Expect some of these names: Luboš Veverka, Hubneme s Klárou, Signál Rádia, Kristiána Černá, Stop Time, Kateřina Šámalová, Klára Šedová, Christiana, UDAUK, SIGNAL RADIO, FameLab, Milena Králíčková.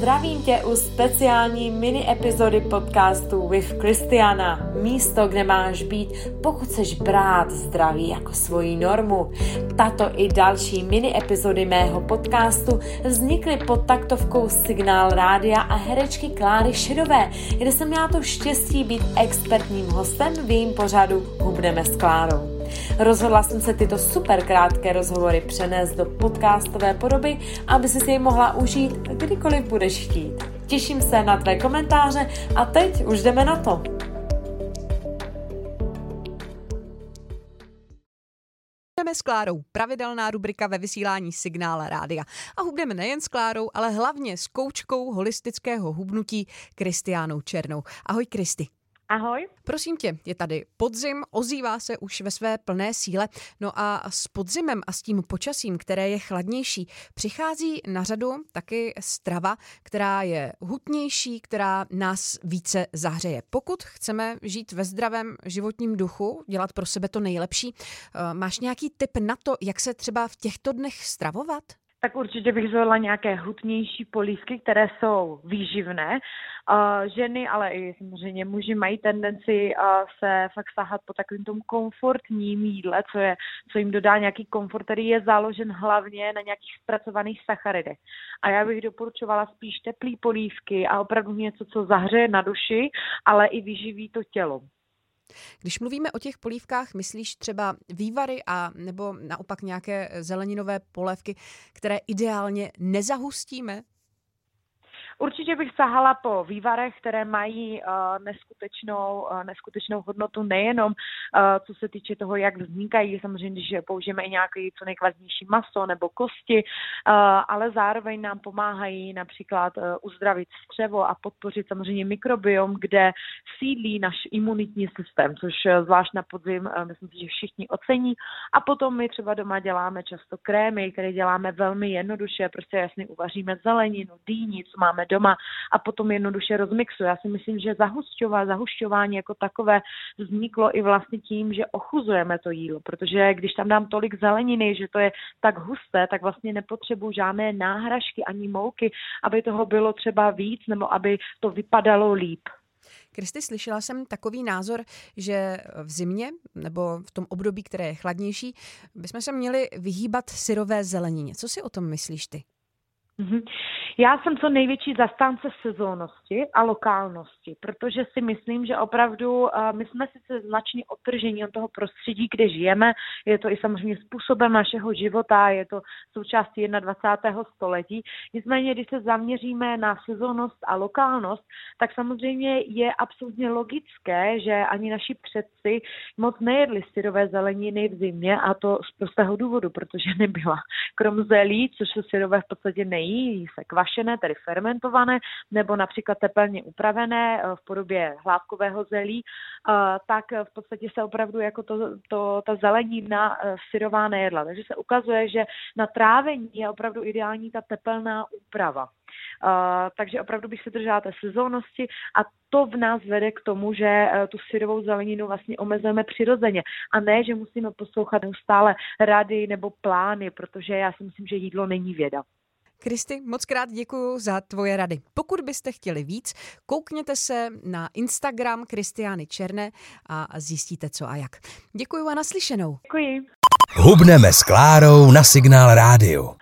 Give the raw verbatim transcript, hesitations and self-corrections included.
Zdravím tě u speciální mini epizody podcastu with Christiana. Místo, kde máš být, pokud chceš brát zdraví jako svoji normu. Tato i další mini epizody mého podcastu vznikly pod taktovkou Signál Rádia a herečky Kláry Šedové, kde jsem měla to štěstí být expertním hostem v jejím pořadu Hubneme s Klárou. Rozhodla jsem se tyto super krátké rozhovory přenést do podcastové podoby, aby si jej mohla užít kdykoliv budeš chtít. Těším se na tvé komentáře a teď už jdeme na to. Hubneme s Klárou, pravidelná rubrika ve vysílání Signála Rádia. A hubneme nejen s Klárou, ale hlavně s koučkou holistického hubnutí Kristiánou Černou. Ahoj Kristi. Ahoj. Prosím tě, je tady podzim, ozývá se už ve své plné síle. No a s podzimem a s tím počasím, které je chladnější, přichází na řadu taky strava, která je hutnější, která nás více zahřeje. Pokud chceme žít ve zdravém životním duchu, dělat pro sebe to nejlepší, máš nějaký tip na to, jak se třeba v těchto dnech stravovat? Tak určitě bych zvolila nějaké hutnější polívky, které jsou výživné. Ženy, ale i samozřejmě muži mají tendenci se fakt sahat po takovým tomu komfortním jídle, co, je, co jim dodá nějaký komfort, který je založen hlavně na nějakých zpracovaných sacharidech. A já bych doporučovala spíš teplý polívky a opravdu něco, co zahřeje na duši, ale i vyživí to tělo. Když mluvíme o těch polívkách, myslíš třeba vývary a nebo naopak nějaké zeleninové polévky, které ideálně nezahustíme? Určitě bych sahala po vývarech, které mají uh, neskutečnou, uh, neskutečnou hodnotu nejenom, uh, co se týče toho, jak vznikají, samozřejmě, když použijeme i nějaké co nejkvalitnější maso nebo kosti, uh, ale zároveň nám pomáhají například uh, uzdravit střevo a podpořit samozřejmě mikrobiom, kde sídlí náš imunitní systém, což uh, zvlášť na podzim, uh, myslím, že všichni ocení. A potom my třeba doma děláme často krémy, které děláme velmi jednoduše, prostě jasně uvaříme zeleninu, dýni, co máme doma a potom jednoduše rozmixu. Já si myslím, že zahušťová, zahušťování jako takové vzniklo i vlastně tím, že ochuzujeme to jídlo, protože když tam dám tolik zeleniny, že to je tak husté, tak vlastně nepotřebuji žádné náhražky ani mouky, aby toho bylo třeba víc nebo aby to vypadalo líp. Kristi, slyšela jsem takový názor, že v zimě nebo v tom období, které je chladnější, bychom se měli vyhýbat syrové zelenině. Co si o tom myslíš ty? Já jsem co největší zastánce sezónnosti a lokálnosti, protože si myslím, že opravdu my jsme sice značně odtržení od toho prostředí, kde žijeme, je to i samozřejmě způsobem našeho života, je to součástí dvacátého prvního století, nicméně když se zaměříme na sezónnost a lokálnost, tak samozřejmě je absolutně logické, že ani naši předci moc nejedli syrové zeleniny v zimě a to z prostého důvodu, protože nebyla krom zelí, což se syrové v podstatě nejí. Jí se kvašené, tedy fermentované, nebo například tepelně upravené v podobě hlávkového zelí, tak v podstatě se opravdu jako to, to, ta zelenina syrová nejedla. Takže se ukazuje, že na trávení je opravdu ideální ta tepelná úprava. Uh, takže opravdu bych se držela té sezónnosti a to v nás vede k tomu, že uh, tu syrovou zeleninu vlastně omezujeme přirozeně a ne, že musíme poslouchat neustále rady nebo plány, protože já si myslím, že jídlo není věda. Kristi, moc krát děkuju za tvoje rady. Pokud byste chtěli víc, koukněte se na Instagram Kristiány Černé a zjistíte co a jak. Děkuju a naslyšenou. Děkuji. Hubneme s Klárou na Signál Rádiu.